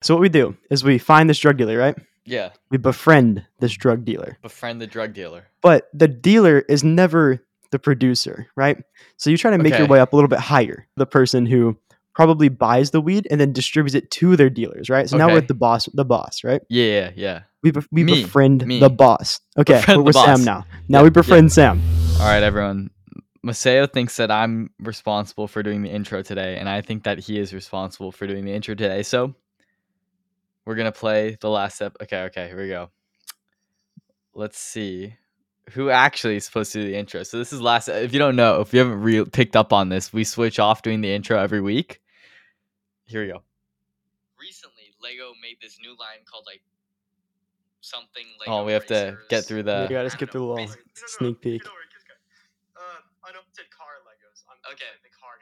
So what we do is we find this drug dealer, right? Yeah. We befriend this drug dealer. Befriend the drug dealer. But the dealer is never the producer, right? So you try to make your way up a little bit higher. The person who probably buys the weed and then distributes it to their dealers, right? So now we're at the boss, right? Yeah, yeah. We befriend the boss. Okay, befriend we're Sam now. Now we befriend Sam. All right, everyone. Maseo thinks that I'm responsible for doing the intro today, and I think that he is responsible for doing the intro today. So we're going to play the last step. Okay, here we go. Let's see who actually is supposed to do the intro. So this is last. If you don't know, if you haven't picked up on this, we switch off doing the intro every week. Here we go. Recently, Lego made this new line called like something. Lego we have to get through the. You got to skip through the little sneak peek. Unopened car Legos. The car.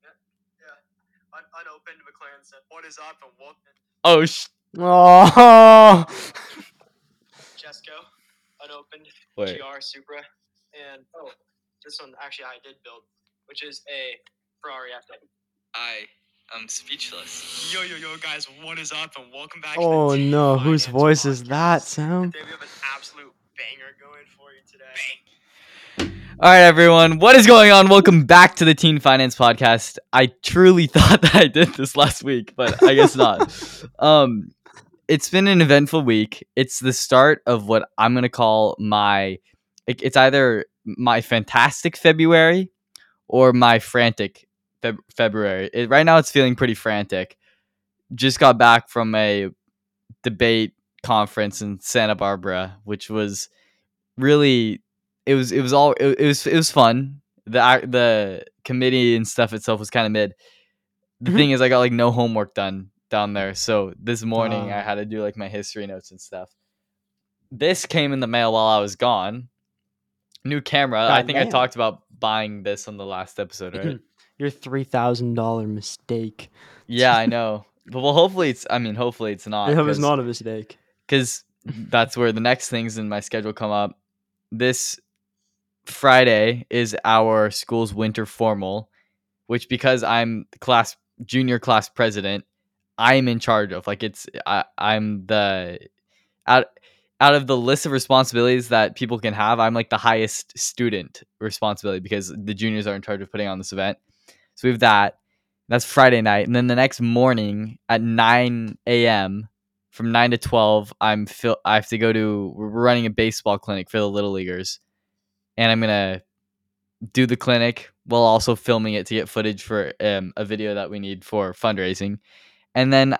Yeah. Unopened McLaren said, "What is up?" and what? Jesco, unopened GR Supra, and this one actually I did build, which is a Ferrari F8. I am speechless. Yo, guys, what is up? And welcome back. Oh no, whose voice is that? Sound? Today we have an absolute banger going for you today. Bang. All right, everyone. What is going on? Welcome back to the Teen Finance Podcast. I truly thought that I did this last week, but I guess not. It's been an eventful week. It's the start of what I'm going to call it's either my fantastic February or my frantic February. Right now, it's feeling pretty frantic. Just got back from a debate conference in Santa Barbara, which was really... It was fun. The committee and stuff itself was kind of mid. The thing is, I got like no homework done down there. So this morning I had to do like my history notes and stuff. This came in the mail while I was gone. New camera. I talked about buying this on the last episode, right? Your $3,000 mistake. Yeah, I know. But hopefully it's not. I hope it's not a mistake. Because that's where the next things in my schedule come up. This Friday is our school's winter formal, which because I'm junior class president, I'm in charge of. Like I'm the out of the list of responsibilities that people can have, I'm like the highest student responsibility because the juniors are in charge of putting on this event. So we have that. That's Friday night, and then the next morning at 9 a.m. from 9 to 12, I have to go to. We're running a baseball clinic for the little leaguers. And I'm going to do the clinic while also filming it to get footage for a video that we need for fundraising. And then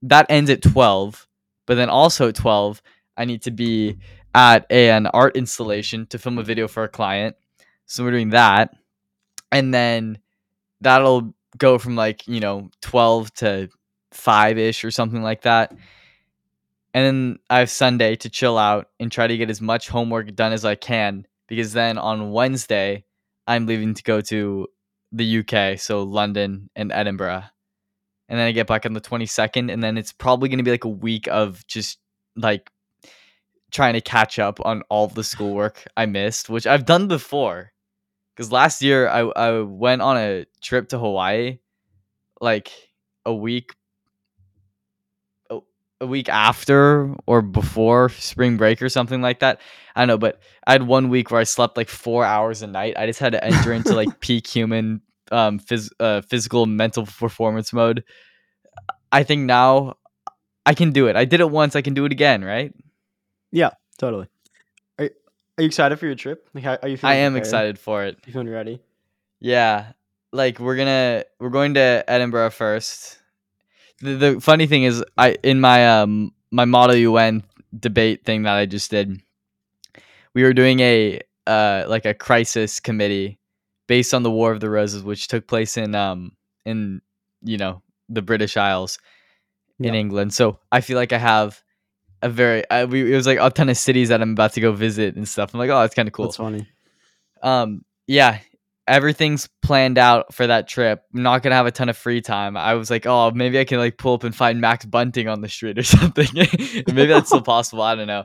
that ends at 12. But then also at 12, I need to be at an art installation to film a video for a client. So we're doing that. And then that'll go from 12 to 5-ish or something like that. And then I have Sunday to chill out and try to get as much homework done as I can. Because then on Wednesday, I'm leaving to go to the UK, so London and Edinburgh. And then I get back on the 22nd, and then it's probably going to be like a week of just like trying to catch up on all the schoolwork I missed, which I've done before. Because last year, I went on a trip to Hawaii like a week after or before spring break or something like that. I don't know, but I had 1 week where I slept like 4 hours a night. I just had to enter into like peak human physical mental performance mode. I think now I can do it. I did it once. I can do it again, right? Yeah, totally. Are you excited for your trip? Like, how are you feeling? I am excited for it. You feeling ready? Yeah. Like we're going to Edinburgh first. The funny thing is, in my Model UN debate thing that I just did, we were doing a crisis committee based on the War of the Roses, which took place in the British Isles in England. So I feel like I have a it was like a ton of cities that I'm about to go visit and stuff. I'm like, oh, that's kind of cool. That's funny. Yeah. Everything's planned out for that trip. I'm not going to have a ton of free time. I was like, oh, maybe I can like pull up and find Max Bunting on the street or something. Maybe that's still possible. I don't know.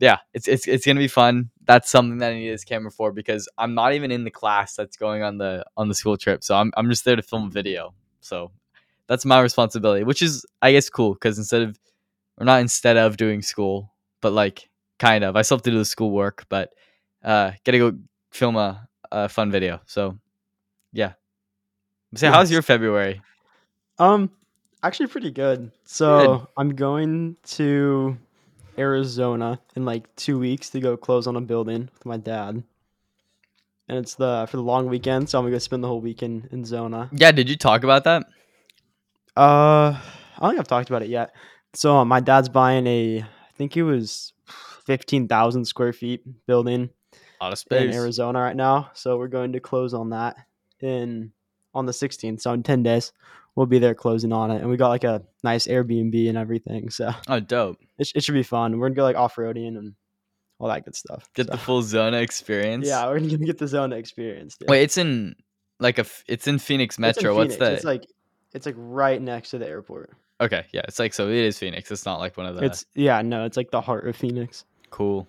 Yeah, it's going to be fun. That's something that I need this camera for because I'm not even in the class that's going on the school trip. So I'm just there to film a video. So That's my responsibility, which is, I guess, cool, because instead of doing school, but like kind of, I still have to do the school work, but gotta go film a fun video. So yeah. So yes. How's your February? Actually pretty good. So good. I'm going to Arizona in like 2 weeks to go close on a building with my dad. And it's for the long weekend, so I'm going to spend the whole weekend in Zona. Yeah, did you talk about that? I don't think I've talked about it yet. So my dad's buying I think it was 15,000 square feet building. A lot of space. In Arizona right now. So we're going to close on that on the 16th. So in 10 days, we'll be there closing on it. And we got like a nice Airbnb and everything. So oh, dope. It should be fun. We're going to go like off-roading and all that good stuff. The full Zona experience. Yeah, we're gonna get the Zona experience. Dude. Wait, it's in Phoenix Metro. What's that? It's like right next to the airport. Okay, yeah, so it is Phoenix. It's not like one of the. It's like the heart of Phoenix. Cool.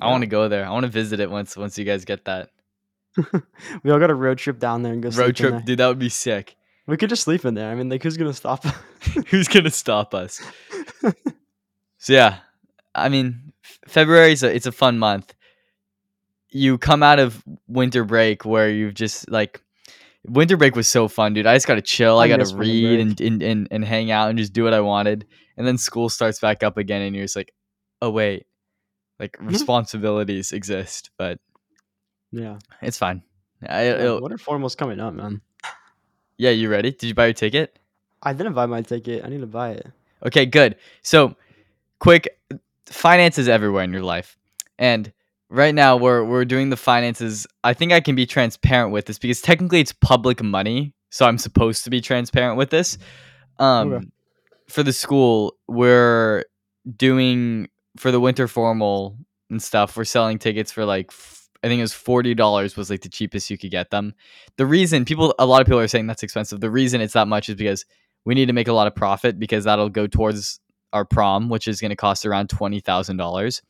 Yeah. I want to go there. I want to visit it once you guys get that. We all got a road trip down there and go. Road trip, dude. That would be sick. We could just sleep in there. I mean, like, who's gonna stop us? Who's gonna stop us? So yeah, I mean. February it's a fun month. You come out of winter break where you've just like winter break was so fun, dude. I just got to chill. I got to read and hang out and just do what I wanted. And then school starts back up again and you're just like, oh wait, like responsibilities exist, but yeah, it's fine. Winter formal's coming up, man. Yeah. You ready? Did you buy your ticket? I didn't buy my ticket. I need to buy it. Okay, good. So quick, finances everywhere in your life, and right now we're doing the finances. I think I can be transparent with this because technically it's public money, so I'm supposed to be transparent with this. Okay. For the school, we're doing for the winter formal and stuff. We're selling tickets for like I think it was $40 was like the cheapest you could get them. The reason a lot of people are saying that's expensive. The reason it's that much is because we need to make a lot of profit because that'll go towards our prom, which is going to cost around $20,000.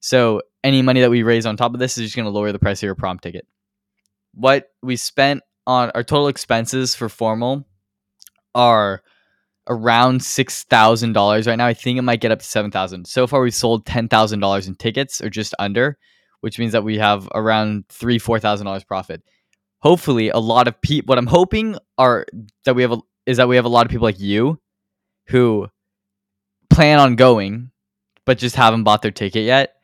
So any money that we raise on top of this is just going to lower the price of your prom ticket. What we spent on our total expenses for formal are around $6,000 right now. I think it might get up to $7,000. So far, we've sold $10,000 in tickets or just under, which means that we have around $4,000 profit. Hopefully, a lot of people. What I'm hoping is that we have a lot of people like you who plan on going but just haven't bought their ticket yet,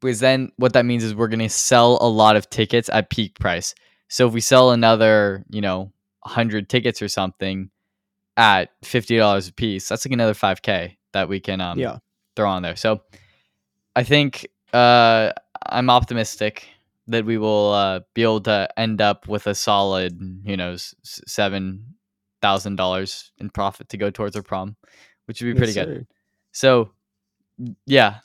because then what that means is we're going to sell a lot of tickets at peak price. So if we sell another 100 tickets or something at $50 a piece, that's like another $5,000 that we can throw on there. So I think I'm optimistic that we will be able to end up with a solid $7,000 in profit to go towards our prom, which would be pretty good. So, yeah,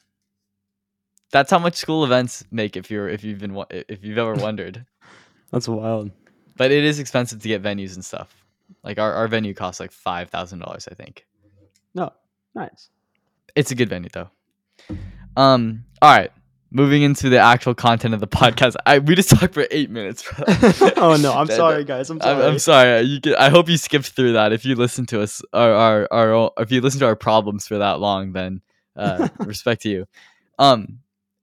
that's how much school events make. If you've ever wondered, that's wild. But it is expensive to get venues and stuff. Like our venue costs like $5,000, I think. No, nice. It's a good venue though. All right, moving into the actual content of the podcast. We just talked for 8 minutes. Oh no, I'm sorry, guys. I'm sorry. I hope you skipped through that. If you listen to us, if you listen to our problems for that long, then respect to you.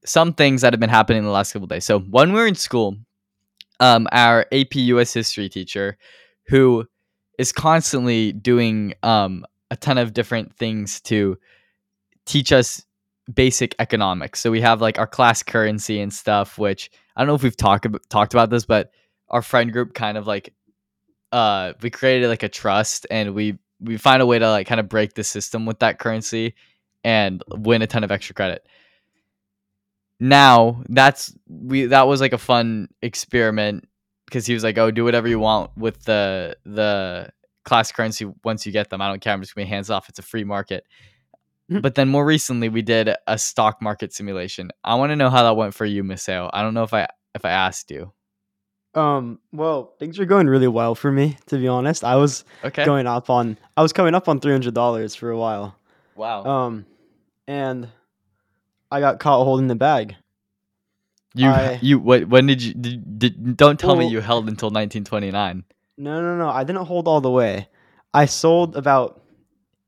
Some things that have been happening the last couple of days. So when we were in school, our AP US history teacher, who is constantly doing a ton of different things to teach us basic economics. So we have like our class currency and stuff, which I don't know if we've talked about this, but our friend group kind of like we created like a trust, and we find a way to like kind of break the system with that currency and win a ton of extra credit. Now that was like a fun experiment because he was like, oh, do whatever you want with the class currency once you get them. I don't care, I'm just gonna be hands off, it's a free market. But then more recently, we did a stock market simulation. I want to know how that went for you, Maseo. I don't know if I asked you. Well, things were going really well for me, to be honest. I was coming up on $300 for a while. Wow. And I got caught holding the bag. When did you? Don't tell me you held until 1929. No. I didn't hold all the way. I sold about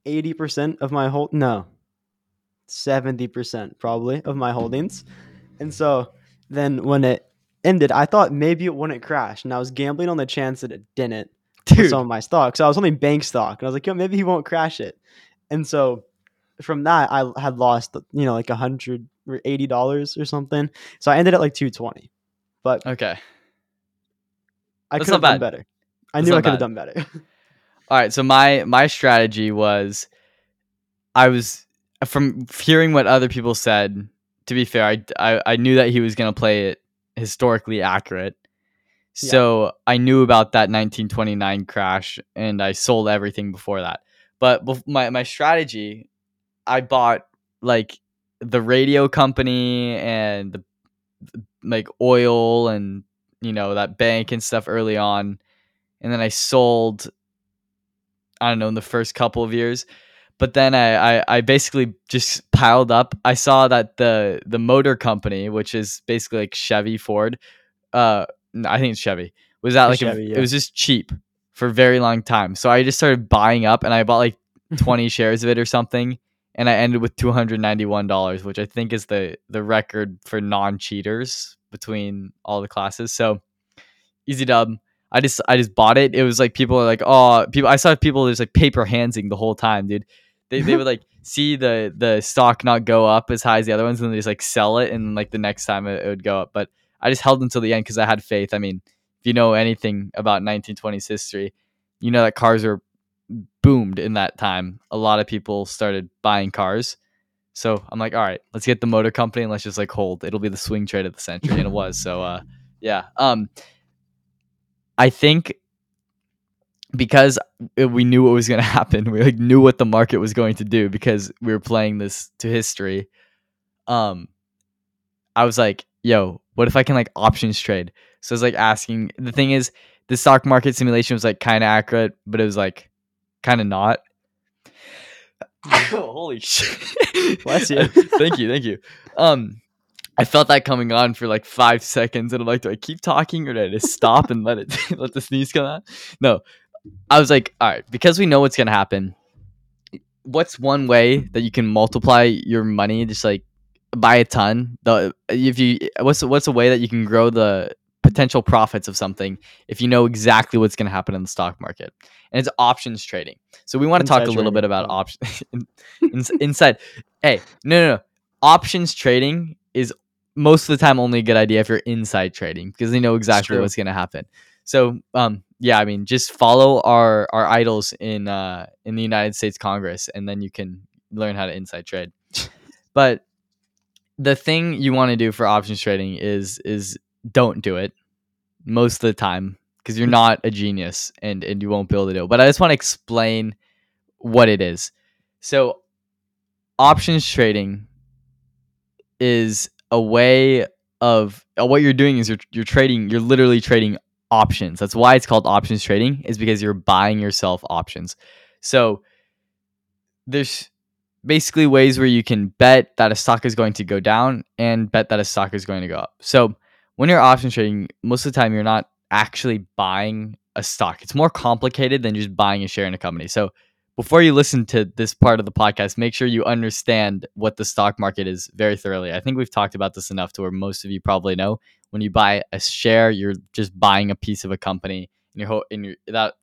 80% of my 70% probably of my holdings. And so then when it ended, I thought maybe it wouldn't crash. And I was gambling on the chance that it didn't for some of my stocks. So I was holding bank stock. And I was like, yo, maybe he won't crash it. And so from that, I had lost, you know, like $180 or something. So I ended at like 220. But okay, I could have done better. I knew I could have done better. All right. So my strategy was, I was, from hearing what other people said, to be fair, I knew that he was going to play it historically accurate. So yeah. I knew about that 1929 crash and I sold everything before that. But my strategy, I bought like the radio company and the like oil and, you know, that bank and stuff early on. And then I sold, I don't know, in the first couple of years. But then I basically just piled up. I saw that the motor company, which is basically like Chevy, Ford, I think it's Chevy, was that like Chevy, yeah. It was just cheap for a very long time. So I just started buying up, and I bought like 20 shares of it or something, and I ended with $291, which I think is the record for non-cheaters between all the classes. So easy dub. I just bought it. It was like people are like, oh, people. I saw people just like paper handsing the whole time, dude. They would like see the stock not go up as high as the other ones, and they just like sell it, and like the next time it would go up. But I just held until the end because I had faith. I mean, if you know anything about 1920s history, you know that cars were boomed in that time. A lot of people started buying cars. So I'm like, all right, let's get the motor company and let's just like hold. It'll be the swing trade of the century, and it was. So yeah. I think because we knew what was going to happen, we like knew what the market was going to do because we were playing this to history. I was like, yo, what if I can like options trade? So I was like asking, the thing is the stock market simulation was like kind of accurate, but it was like kind of not. Oh, holy shit. Bless you. Thank you. I felt that coming on for like 5 seconds, and I'm like, do I keep talking or do I just stop and let the sneeze come out? No, I was like, all right, because we know what's going to happen. What's one way that you can multiply your money? Just like buy a ton. What's a way that you can grow the potential profits of something if you know exactly what's going to happen in the stock market? And it's options trading. So we want to talk a little bit about options inside. Hey, no. Options trading is most of the time only a good idea if you're inside trading because they know exactly what's going to happen. So, yeah, I mean, just follow our idols in the United States Congress, and then you can learn how to inside trade. But the thing you want to do for options trading is don't do it most of the time because you're not a genius and you won't be able to do it. But I just want to explain what it is. So options trading is a way of what you're doing is you're trading. You're literally trading options. That's why it's called options trading, is because you're buying yourself options. So there's basically ways where you can bet that a stock is going to go down and bet that a stock is going to go up. So when you're options trading, most of the time you're not actually buying a stock. It's more complicated than just buying a share in a company. So before you listen to this part of the podcast, make sure you understand what the stock market is very thoroughly. I think we've talked about this enough to where most of you probably know when you buy a share, you're just buying a piece of a company, and that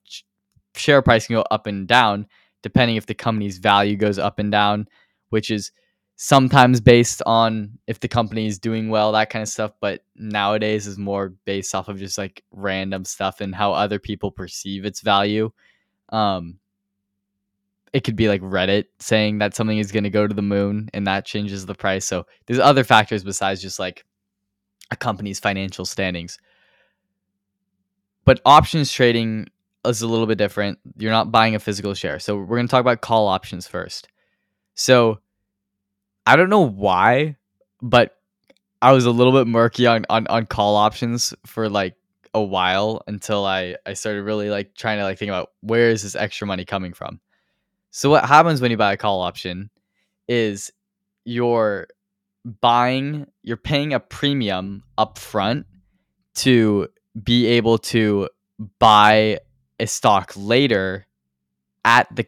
share price can go up and down depending if the company's value goes up and down, which is sometimes based on if the company is doing well, that kind of stuff. But nowadays is more based off of just like random stuff and how other people perceive its value. It could be like Reddit saying that something is going to go to the moon, and that changes the price. So there's other factors besides just like a company's financial standings. But options trading is a little bit different. You're not buying a physical share. So we're going to talk about call options first. So I don't know why, but I was a little bit murky on call options for like a while until I started really like trying to like think about where is this extra money coming from? So what happens when you buy a call option is you're paying a premium up front to be able to buy a stock later at the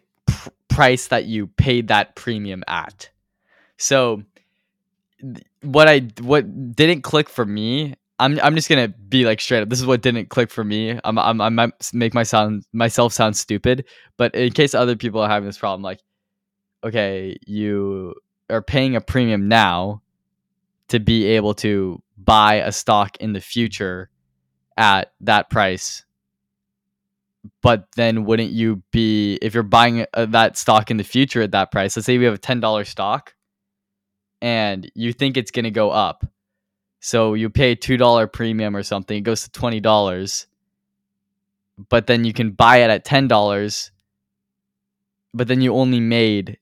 price that you paid that premium at. So what didn't click for me, I'm just gonna be like straight up. This is what didn't click for me. I might make myself sound stupid, but in case other people are having this problem, like, okay, you are paying a premium now to be able to buy a stock in the future at that price. But then wouldn't you be, if you're buying that stock in the future at that price, let's say we have a $10 stock and you think it's going to go up. So you pay $2 premium or something, it goes to $20, but then you can buy it at $10, but then you only made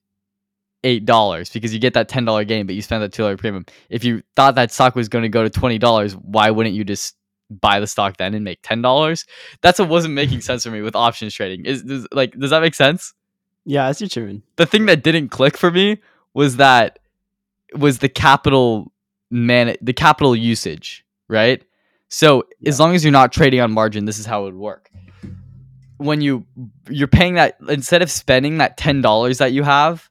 $8 because you get that $10 gain, but you spent that $2 premium. If you thought that stock was going to go to $20, why wouldn't you just buy the stock then and make $10? That's what wasn't making sense for me with options trading. Does that make sense? Yeah, that's your tune. The thing that didn't click for me was the capital usage, right? So yeah, as long as you're not trading on margin, this is how it would work. When you're paying that, instead of spending that $10 that you have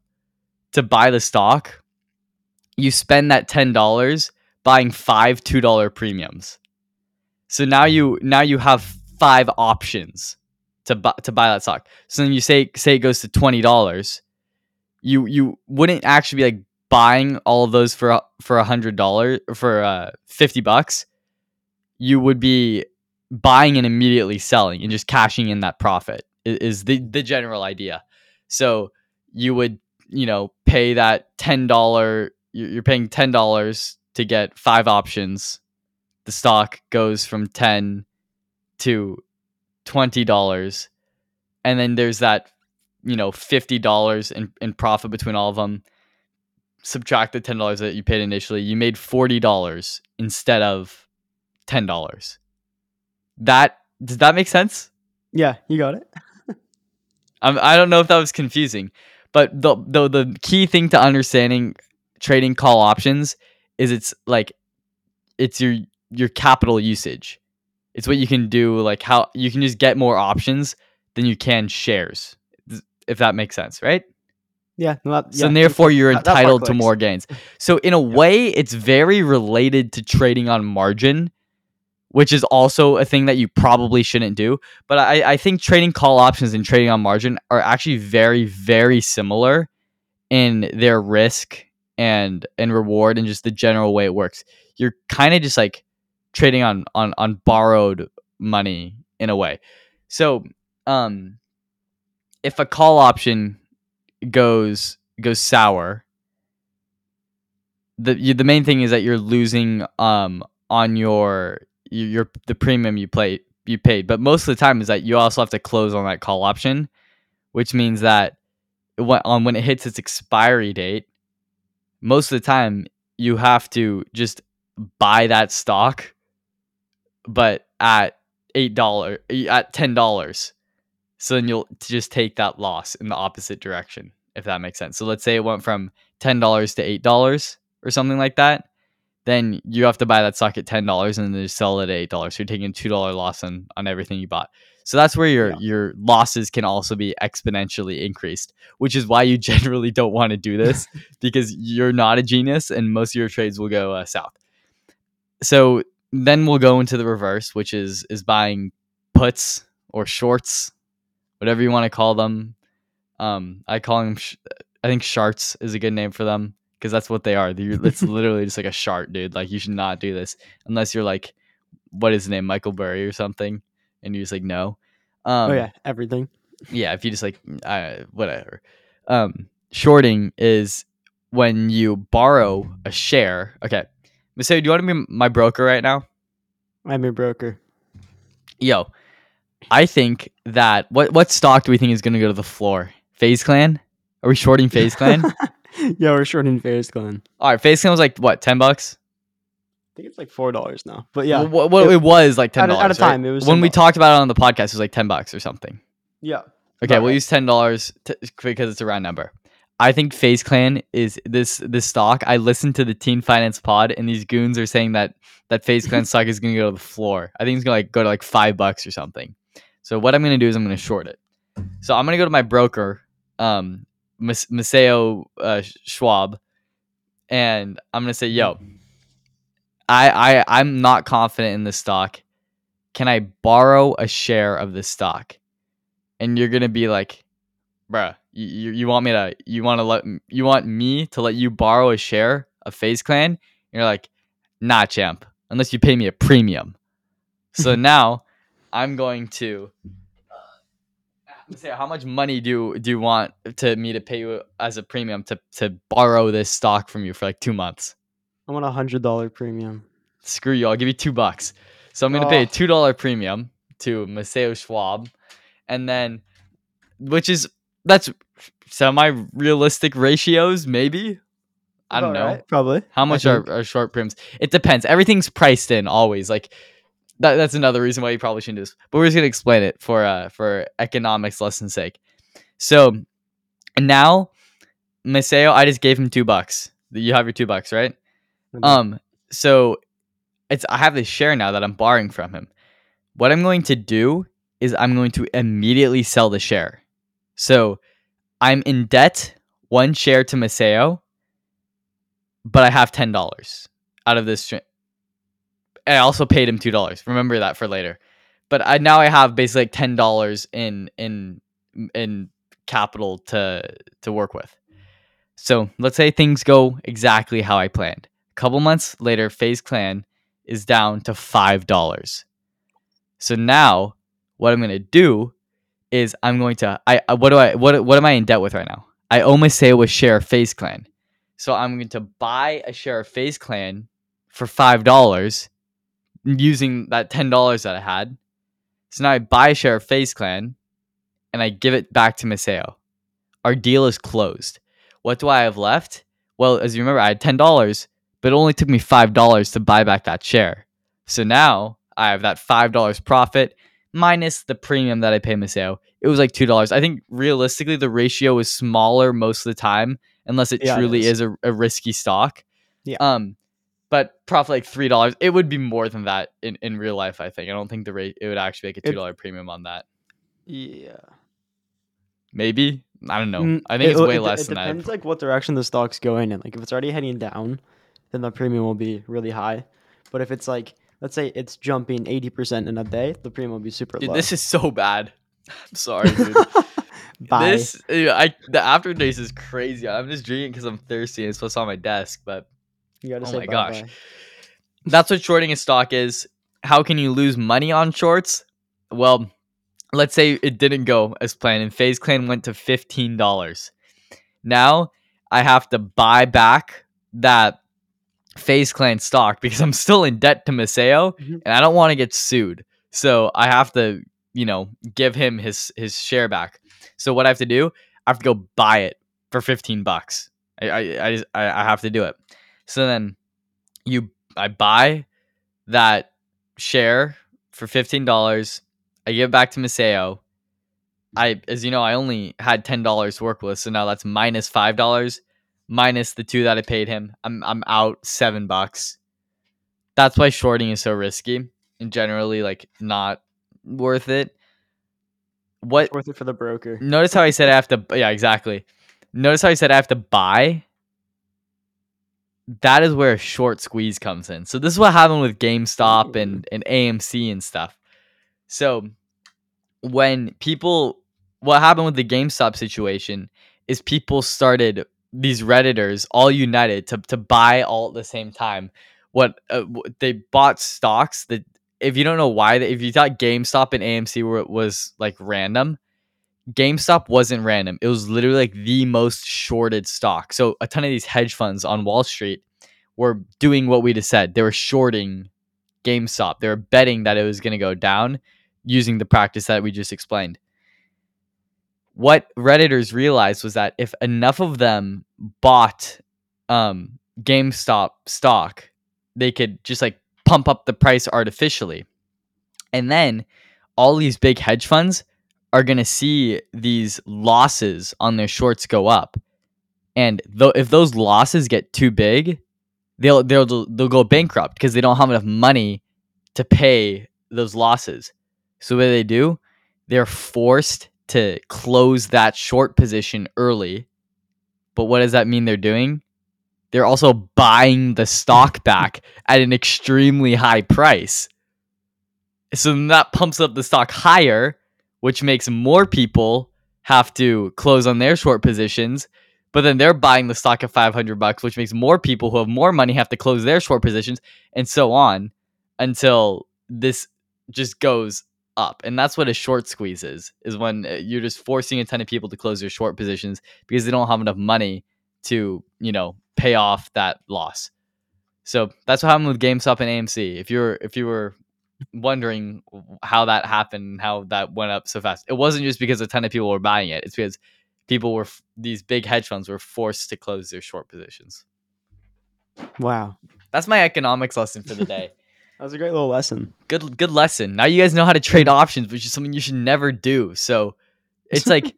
to buy the stock, you spend that $10 buying 5 $2 premiums. So now you have 5 options to buy that stock. So then you say it goes to $20. You wouldn't actually be like buying all of those for $100 for $50. You would be buying and immediately selling and just cashing in that profit is the general idea. So you would pay that $10. You're paying $10 to get 5 options. The stock goes from $10 to $20, and then there's that $50 in profit between all of them. Subtract the $10 that you paid initially, you made $40 instead of $10. Does that make sense? Yeah, you got it. I don't know if that was confusing, but the key thing to understanding trading call options is it's your capital usage. It's what you can do, like how you can just get more options than you can shares, if that makes sense, right? Yeah. So therefore you're entitled to more gains. So in a way, it's very related to trading on margin, which is also a thing that you probably shouldn't do. But I think trading call options and trading on margin are actually very, very similar in their risk and reward and just the general way it works. You're kind of just like trading on borrowed money in a way. So if a call option goes sour, the main thing is that you're losing on your the premium you paid. But most of the time is that you also have to close on that call option, which means that when it hits its expiry date, most of the time you have to just buy that stock, but at $10. So then you'll just take that loss in the opposite direction, if that makes sense. So let's say it went from $10 to $8 or something like that. Then you have to buy that stock at $10 and then just sell it at $8. So you're taking a $2 loss on everything you bought. So that's where your losses can also be exponentially increased, which is why you generally don't want to do this because you're not a genius and most of your trades will go south. So then we'll go into the reverse, which is buying puts or shorts, whatever you want to call them. I call them, I think sharts is a good name for them because that's what they are. It's literally just like a shart, dude. Like you should not do this unless you're like, what is his name? Michael Burry or something. And you're just like, no. Everything. Yeah, if you just like, whatever. Shorting is when you borrow a share. Okay. Maseo, do you want to be my broker right now? I'm your broker. Yo, I think that what stock do we think is going to go to the floor? FaZe Clan? Are we shorting FaZe Clan? Yeah, we're shorting FaZe Clan. All right, FaZe Clan was like, what, $10? I think it's like $4 now. But yeah. Well, it was like $10. At a time, right? It was when we talked about it on the podcast, it was like $10 or something. Yeah. Okay, we'll use $10 because it's a round number. I think FaZe Clan is this stock. I listened to the Teen Finance pod, and these goons are saying that FaZe Clan stock is going to go to the floor. I think it's going to go to like $5 or something. So what I'm going to do is I'm going to short it. So I'm going to go to my broker, Maseo Schwab, and I'm going to say, yo, I'm not confident in this stock. Can I borrow a share of this stock? And you're going to be like, bruh, you want me to let you borrow a share of FaZe Clan? And you're like, nah, champ, unless you pay me a premium. So now I'm going to say, how much money do you want to me to pay you as a premium to borrow this stock from you for like 2 months? I want $100 premium. Screw you, I'll give you $2. So I'm going to pay a $2 premium to Maseo Schwab. And then, that's semi-realistic ratios, maybe. I don't know. Right, probably. How much are short prims? It depends. Everything's priced in always. Like that's another reason why you probably shouldn't do this. But we're just going to explain it for economics lessons sake. So now, Maseo, I just gave him $2. You have your $2, right? Mm-hmm. So I have this share now that I'm borrowing from him. What I'm going to do is I'm going to immediately sell the share. So I'm in debt, one share to Maseo, but I have $10 out of this. I also paid him $2. Remember that for later. But now I have basically like $10 in capital to work with. So let's say things go exactly how I planned. A couple months later, FaZe Clan is down to $5. So now what I'm going to do is I'm going to what am I in debt with right now? I owe Maseo a share of FaZe Clan. So I'm going to buy a share of FaZe Clan for $5 using that $10 that I had. So now I buy a share of FaZe Clan and I give it back to Maseo. Our deal is closed. What do I have left? Well, as you remember, I had $10, but it only took me $5 to buy back that share. So now I have that $5 profit minus the premium that I pay Maseo. It was like $2. I think realistically the ratio is smaller most of the time unless it truly is a risky stock. Yeah. But profit like $3. It would be more than that in real life, I think. I don't think it would actually make a $2 premium on that. Yeah. Maybe. I don't know. I think it's way less than that. It depends like what direction the stock's going in. Like if it's already heading down, then the premium will be really high. But if it's like, let's say it's jumping 80% in a day, the premium will be super low. This is so bad. I'm sorry, dude. Bye. The aftertaste is crazy. I'm just drinking because I'm thirsty and it's what's on my desk, but you gotta say my gosh. That's what shorting a stock is. How can you lose money on shorts? Well, let's say it didn't go as planned and FaZe Clan went to $15. Now I have to buy back that FaZe Clan stock because I'm still in debt to Maseo and I don't want to get sued. So I have to, give him his share back. So what I have to do, I have to go buy it for $15. I have to do it. So then I buy that share for $15. I give it back to Maseo. As you know, I only had $10 to work with. So now that's minus $5. Minus the $2 that I paid him, I'm out $7. That's why shorting is so risky and generally like not worth it. It's worth it for the broker. Notice how I said I have to. Yeah, exactly. Notice how I said I have to buy. That is where a short squeeze comes in. So this is what happened with GameStop and AMC and stuff. So what happened with the GameStop situation is people started. These Redditors all united to buy all at the same time. They bought stocks that if you don't know why, if you thought GameStop and AMC was like random, GameStop wasn't random. It was literally like the most shorted stock. So a ton of these hedge funds on Wall Street were doing what we just said. They were shorting GameStop. They were betting that it was going to go down using the practice that we just explained. What Redditors realized was that if enough of them bought GameStop stock, they could just like pump up the price artificially. And then all these big hedge funds are going to see these losses on their shorts go up. And if those losses get too big, they'll go bankrupt because they don't have enough money to pay those losses. So what do they do? They're forced to close that short position early. But what does that mean they're doing? They're also buying the stock back at an extremely high price. So then that pumps up the stock higher, which makes more people have to close on their short positions. But then they're buying the stock at $500, which makes more people who have more money have to close their short positions, and so on until this just goes up. And that's what a short squeeze is when you're just forcing a ton of people to close their short positions because they don't have enough money to, you know, pay off that loss. So that's what happened with GameStop and AMC. If you were wondering how that happened, how that went up so fast, it wasn't just because a ton of people were buying it. It's because these big hedge funds were forced to close their short positions. Wow. That's my economics lesson for the day. That was a great little lesson. Good lesson. Now you guys know how to trade options, which is something you should never do. So it's like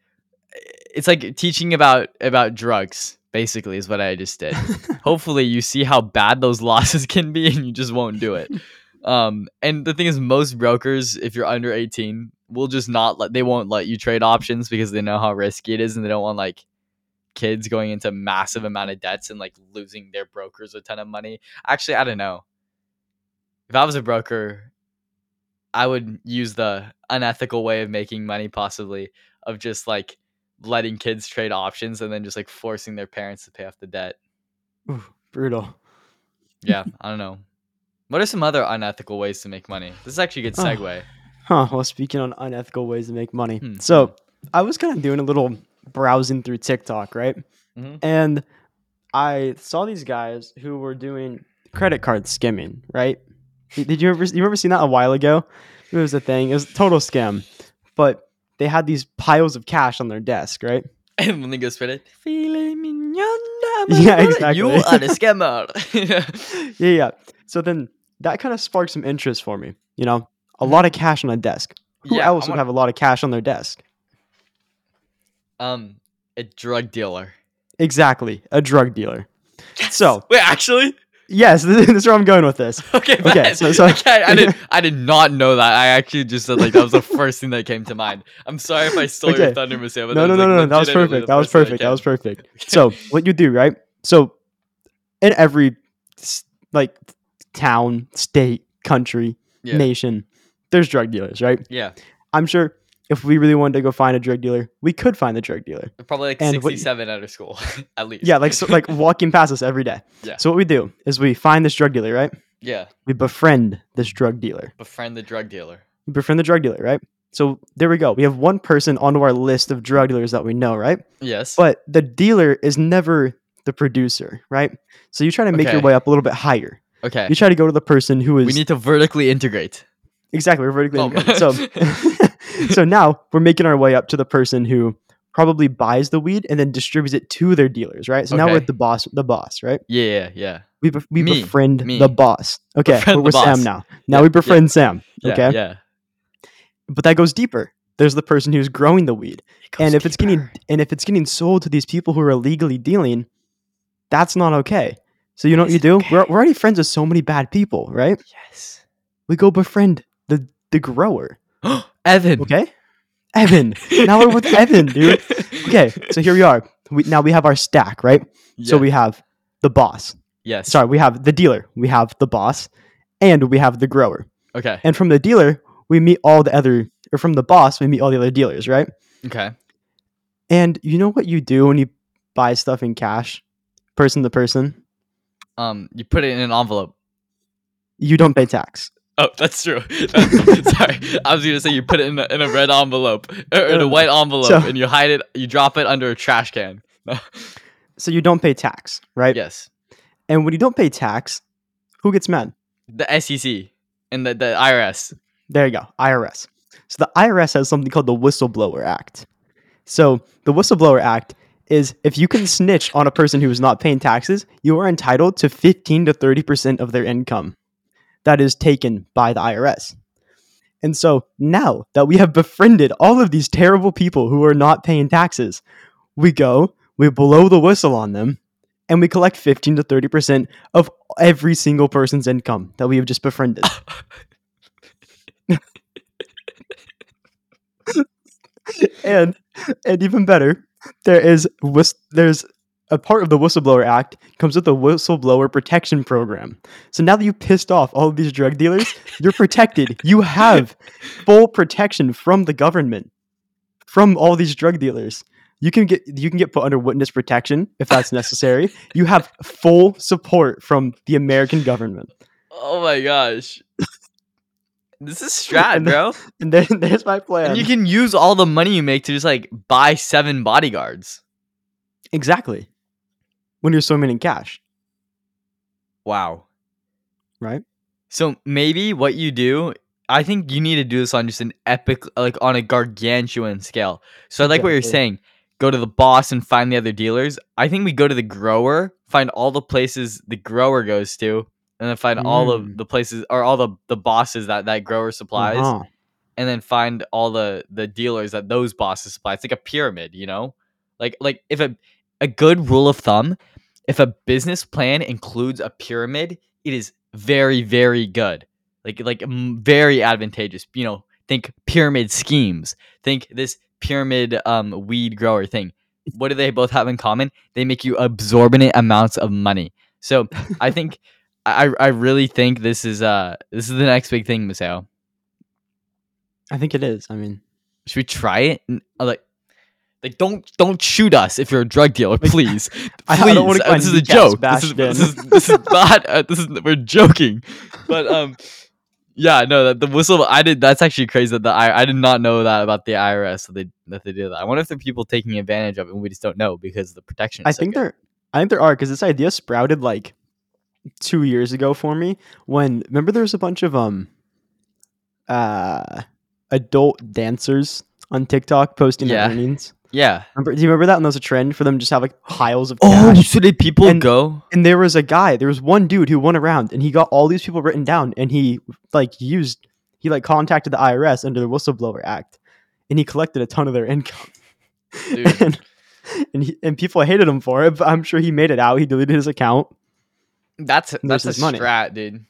it's like teaching about drugs, basically, is what I just did. Hopefully you see how bad those losses can be and you just won't do it. And the thing is, most brokers, if you're under 18, will just won't let you trade options because they know how risky it is, and they don't want like kids going into massive amount of debts and like losing their brokers a ton of money. Actually, I don't know. If I was a broker, I would use the unethical way of making money, possibly, of just like letting kids trade options and then just like forcing their parents to pay off the debt. Ooh, brutal. Yeah, I don't know. What are some other unethical ways to make money? This is actually a good segue. Well, speaking on unethical ways to make money. So I was kind of doing a little browsing through TikTok, right? Mm-hmm. And I saw these guys who were doing credit card skimming, right? Did you remember seeing that a while ago? It was a thing. It was a total scam. But they had these piles of cash on their desk, right? And when they go spread it, yeah, exactly. You are the scammer. Yeah. So then that kind of sparked some interest for me. You know, a lot of cash on a desk. Who else would have a lot of cash on their desk? A drug dealer. Exactly. A drug dealer. Yes. So wait, actually? Yes, this is where I'm going with this. Okay. So, I did not know that. I actually just said like that was the first thing that came to mind. I'm sorry if I stole your thunder, Maseo. No. That was perfect. That was perfect. Okay. So what you do, right? So in every like town, state, country, nation, there's drug dealers, right? Yeah. I'm sure if we really wanted to go find a drug dealer, we could find the drug dealer. Probably like 67 out of school, at least. Yeah, like walking past us every day. Yeah. So what we do is we find this drug dealer, right? Yeah. We befriend this drug dealer. Right? So there we go. We have one person onto our list of drug dealers that we know, right? Yes. But the dealer is never the producer, right? So you try to make your way up a little bit higher. Okay. You try to go to the person who is... We need to vertically integrate. Exactly. We're vertically integrated. So now we're making our way up to the person who probably buys the weed and then distributes it to their dealers, right? So now we're at the boss, right? Yeah. We befriend the boss. Okay, we're Sam now. Now we befriend Sam, okay? Yeah. But that goes deeper. There's the person who's growing the weed. And if it's getting sold to these people who are illegally dealing, that's not okay. So you know what you do? Okay. We're already friends with so many bad people, right? Yes. We go befriend the grower. Evan. Okay. Evan. Now we're with Evan, dude. Okay. So here we are. Now we have our stack, right? Yeah. So we have the boss. Yes. Sorry. We have the dealer. We have the boss. And we have the grower. Okay. And from the dealer, we meet all the other... Or from the boss, we meet all the other dealers, right? Okay. And you know what you do when you buy stuff in cash? Person to person? You put it in an envelope. You don't pay tax. Oh, that's true. Sorry. I was going to say you put it in a red envelope or in a white envelope and you hide it. You drop it under a trash can. So you don't pay tax, right? Yes. And when you don't pay tax, who gets mad? The SEC and the IRS. There you go. IRS. So the IRS has something called the Whistleblower Act. So the Whistleblower Act is if you can snitch on a person who is not paying taxes, you are entitled to 15 to 30% of their income that is taken by the IRS. And so now that we have befriended all of these terrible people who are not paying taxes, we go, we blow the whistle on them, and we collect 15 to 30% of every single person's income that we have just befriended. And even better, there's a part of the Whistleblower Act comes with the Whistleblower Protection Program. So now that you pissed off all of these drug dealers, you're protected. You have full protection from the government, from all these drug dealers. You can get put under witness protection if that's necessary. You have full support from the American government. Oh my gosh. This is strat, and then, bro. And then there's my plan. And you can use all the money you make to just like buy 7 bodyguards. Exactly. When you're swimming in cash. Wow. Right? So maybe what you do, I think you need to do this on just an epic, like on a gargantuan scale. So I like what you're saying. Go to the boss and find the other dealers. I think we go to the grower, find all the places the grower goes to. And then find all of the places or all the bosses that grower supplies. Uh-huh. And then find all the dealers that those bosses supply. It's like a pyramid, you know? Like if a good rule of thumb, if a business plan includes a pyramid, it is very, very good. Like very advantageous. You know, think pyramid schemes. Think this pyramid weed grower thing. What do they both have in common? They make you absorbent amounts of money. So I think... I really think this is the next big thing, Maseo. I think it is. I mean, should we try it? Like don't shoot us if you're a drug dealer, please. I don't want to. This is a joke. This is not. We're joking. But yeah, no. That the whistle. I did. That's actually crazy. That I did not know that about the IRS. That they do that. I wonder if there are people taking advantage of it, and we just don't know because the protection. I think there are because this idea sprouted like 2 years ago for me when remember there was a bunch of adult dancers on TikTok posting their earnings. Yeah. Do you remember that? And there was a trend for them to just have like piles of cash. Oh, so did people go? And there was a guy, there was one dude who went around and he got all these people written down and he contacted the IRS under the Whistleblower Act and he collected a ton of their income. Dude. and people hated him for it, but I'm sure he made it out. He deleted his account. That's a strat, dude.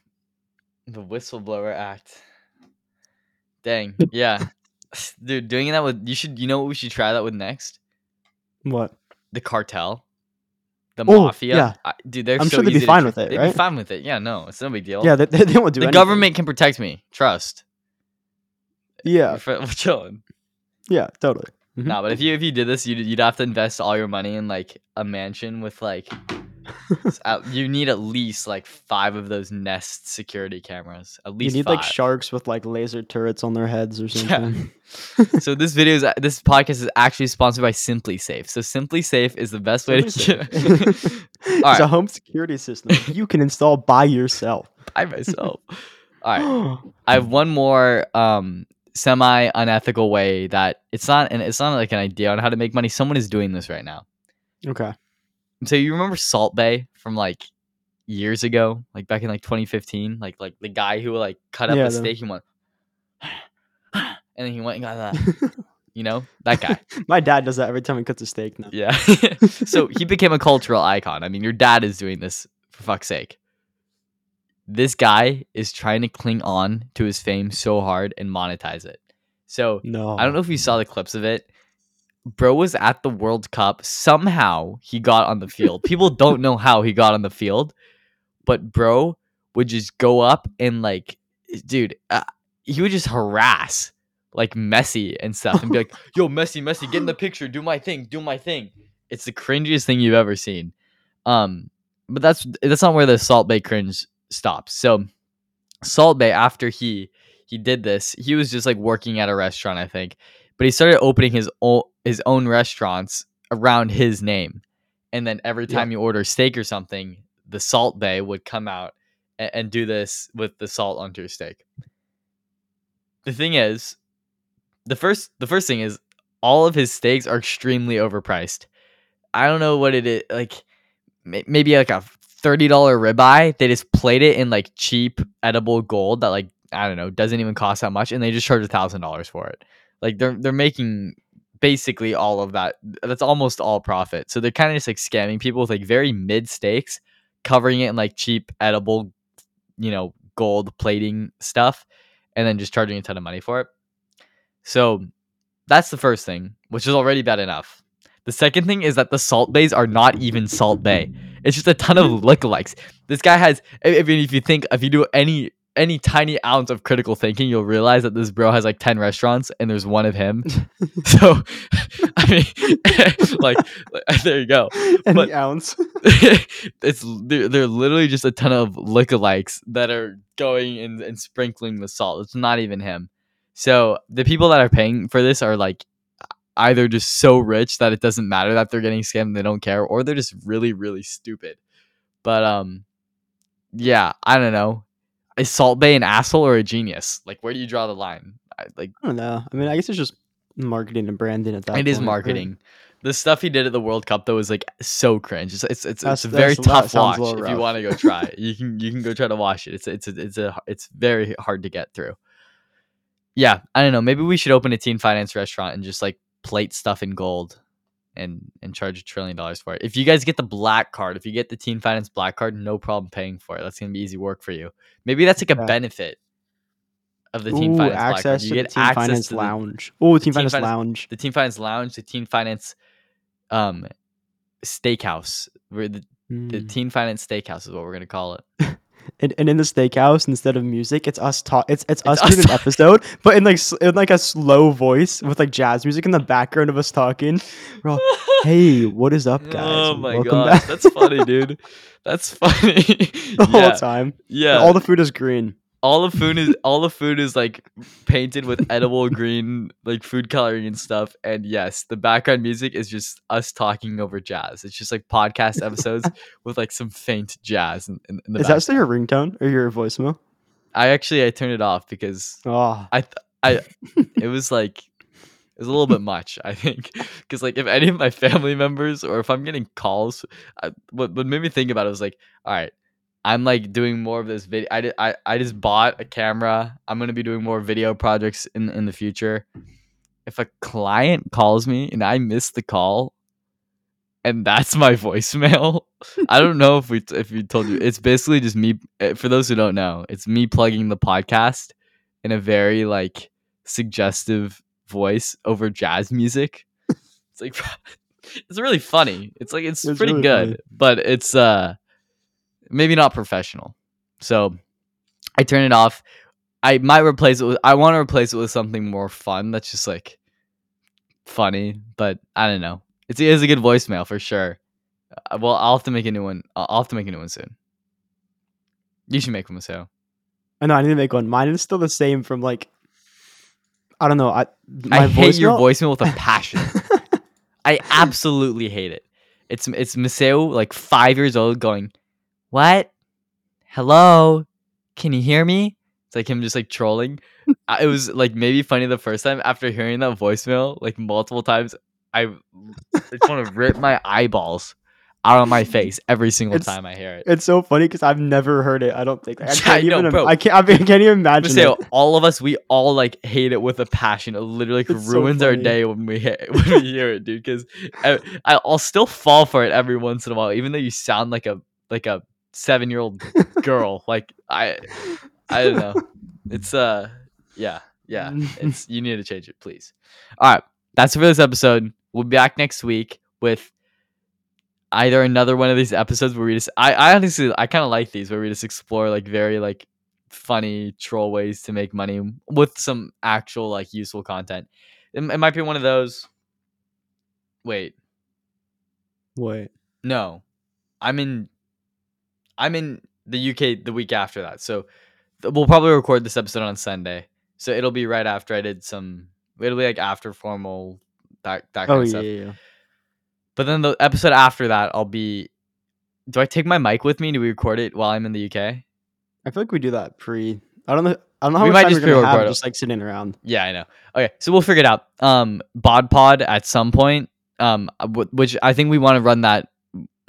The Whistleblower Act. Dang. Yeah. Dude, doing that with what we should try that with next? What? The cartel. The mafia. Yeah. I'm sure they'd be fine with it, right? They'd be fine with it. Yeah, no. It's no big deal. Yeah, they won't do anything. The government can protect me. Trust. Yeah. We're chilling. Yeah, totally. Mm-hmm. Nah, but if you did this, you'd have to invest all your money in like a mansion with like you need at least like 5 of those Nest security cameras. At least you need 5. Like sharks with like laser turrets on their heads or something. Yeah. So this podcast is actually sponsored by SimpliSafe. So SimpliSafe is the best way to. All right. It's a home security system you can install by yourself. By myself. All right. I have one more semi unethical way that it's not like an idea on how to make money. Someone is doing this right now. Okay. So you remember Salt Bae from like years ago, like back in like 2015, like the guy who like cut up a steak and went, and then he went and got that, you know, that guy. My dad does that every time he cuts a steak now. Yeah. So he became a cultural icon. I mean, your dad is doing this for fuck's sake. This guy is trying to cling on to his fame so hard and monetize it. So no. I don't know if you saw the clips of it. Bro was at the World Cup. Somehow he got on the field. People don't know how he got on the field, but bro would just go up and like, dude, he would just harass like Messi and stuff and be like, yo, Messi, get in the picture. Do my thing. It's the cringiest thing you've ever seen. But that's not where the Salt Bae cringe stops. So Salt Bae, after he did this, he was just like working at a restaurant, I think. But he started opening his own restaurants around his name. And then every time you order steak or something, the Salt Bae would come out and do this with the salt onto your steak. The thing is, the first thing is all of his steaks are extremely overpriced. I don't know what it is. Like maybe like a $30 ribeye. They just plate it in like cheap edible gold that like, I don't know, doesn't even cost that much. And they just charge $1,000 for it. Like they're making basically all of that. That's almost all profit. So they're kind of just like scamming people with like very mid stakes, covering it in like cheap edible, you know, gold plating stuff, and then just charging a ton of money for it. So That's the first thing, which is already bad enough. The second thing is that the Salt Baes are not even Salt Bae. It's just a ton of lookalikes. This guy has, I mean, if you do any tiny ounce of critical thinking, you'll realize that this bro has like 10 restaurants and there's one of him. So, I mean, like, there you go. But any ounce. They're literally just a ton of lookalikes that are going and sprinkling the salt. It's not even him. So the people that are paying for this are like either just so rich that it doesn't matter that they're getting scammed and they don't care, or they're just really, really stupid. But yeah, I don't know. Is Salt Bae an asshole or a genius? Like, where do you draw the line? I don't know. I mean, I guess it's just marketing and branding at that point. It is marketing. Right? The stuff he did at the World Cup though is like so cringe. It's a very tough watch. If you want to go try it, you can go try to watch it. It's very hard to get through. Yeah, I don't know. Maybe we should open a Teen Finance restaurant and just like plate stuff in gold and charge $1 trillion for it. If you guys get the black card, if you get the Teen Finance black card, no problem paying for it. That's going to be easy work for you. Maybe that's like a benefit of the Teen Finance black card. You get access to the Teen Finance Lounge. Oh, Teen Finance Lounge. The Teen Finance Lounge, the Teen Finance Steakhouse. The Teen Finance Steakhouse is what we're going to call it. And in the steakhouse, instead of music, it's us talk. It's us doing an episode, but in like a slow voice with like jazz music in the background of us talking. We're all, "Hey, what is up, guys? Oh my gosh, that's funny, dude. That's funny." The whole time, yeah. And all the food is green. All the food is like painted with edible green, like food coloring and stuff. And yes, the background music is just us talking over jazz. It's just like podcast episodes with like some faint jazz. In the is that still your ringtone or your voicemail? I turned it off because it was like it was a little bit much, I think, because like if any of my family members or if I'm getting calls, what made me think about it was like, all right. I'm like doing more of this video. I just bought a camera. I'm going to be doing more video projects in the future. If a client calls me and I miss the call and that's my voicemail, I don't know if we told you. It's basically just me. For those who don't know, it's me plugging the podcast in a very like suggestive voice over jazz music. It's like, it's really funny. It's like, it's pretty really good, funny. But it's, maybe not professional. So I turn it off. I want to replace it with something more fun. That's just like funny, but I don't know. It is a good voicemail for sure. Well, I'll have to make a new one. I'll have to make a new one soon. You should make one, Maseo. I know. I need to make one. Mine is still the same from like, I don't know. I hate your voicemail with a passion. I absolutely hate it. It's Maseo like 5 years old going, "What? Hello? Can you hear me?" It's like him just like trolling. It was like maybe funny the first time. After hearing that voicemail like multiple times, I just want to rip my eyeballs out of my face every single time I hear it. It's so funny because I've never heard it. I don't think. I can't even imagine. Maseo, all of us, we all like hate it with a passion. It literally like, ruins our day when we hear it, dude. Because I'll still fall for it every once in a while, even though you sound like a 7-year-old girl. Like I don't know. It's yeah. It's, you need to change it, please. All right, that's it for this episode. We'll be back next week with either another one of these episodes where we just I honestly I kind of like these where we just explore like very like funny troll ways to make money with some actual like useful content. It might be one of those. Wait. No, I'm in the UK the week after that. So we'll probably record this episode on Sunday. So it'll be right after I did some... It'll be like after formal, that kind of stuff. Yeah. But then the episode after that, I'll be... Do I take my mic with me? Do we record it while I'm in the UK? I feel like we do that pre... I don't know how we much might time just we're going to have just like sitting around. Yeah, I know. Okay, so we'll figure it out. BodPod at some point, which I think we want to run that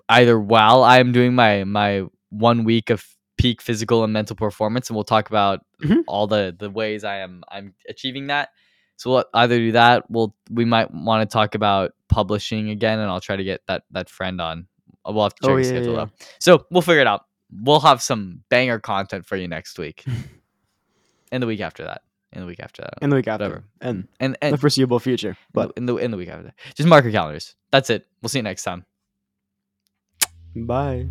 either while I'm doing my 1 week of peak physical and mental performance, and we'll talk about all the ways I'm achieving that. So we'll either do that. We might want to talk about publishing again, and I'll try to get that friend on. We'll have to check the schedule out. So we'll figure it out. We'll have some banger content for you next week, and the week after that, and the week after that. And the week after. Whatever. And the foreseeable future. But in the week after that. Just mark your calendars. That's it. We'll see you next time. Bye.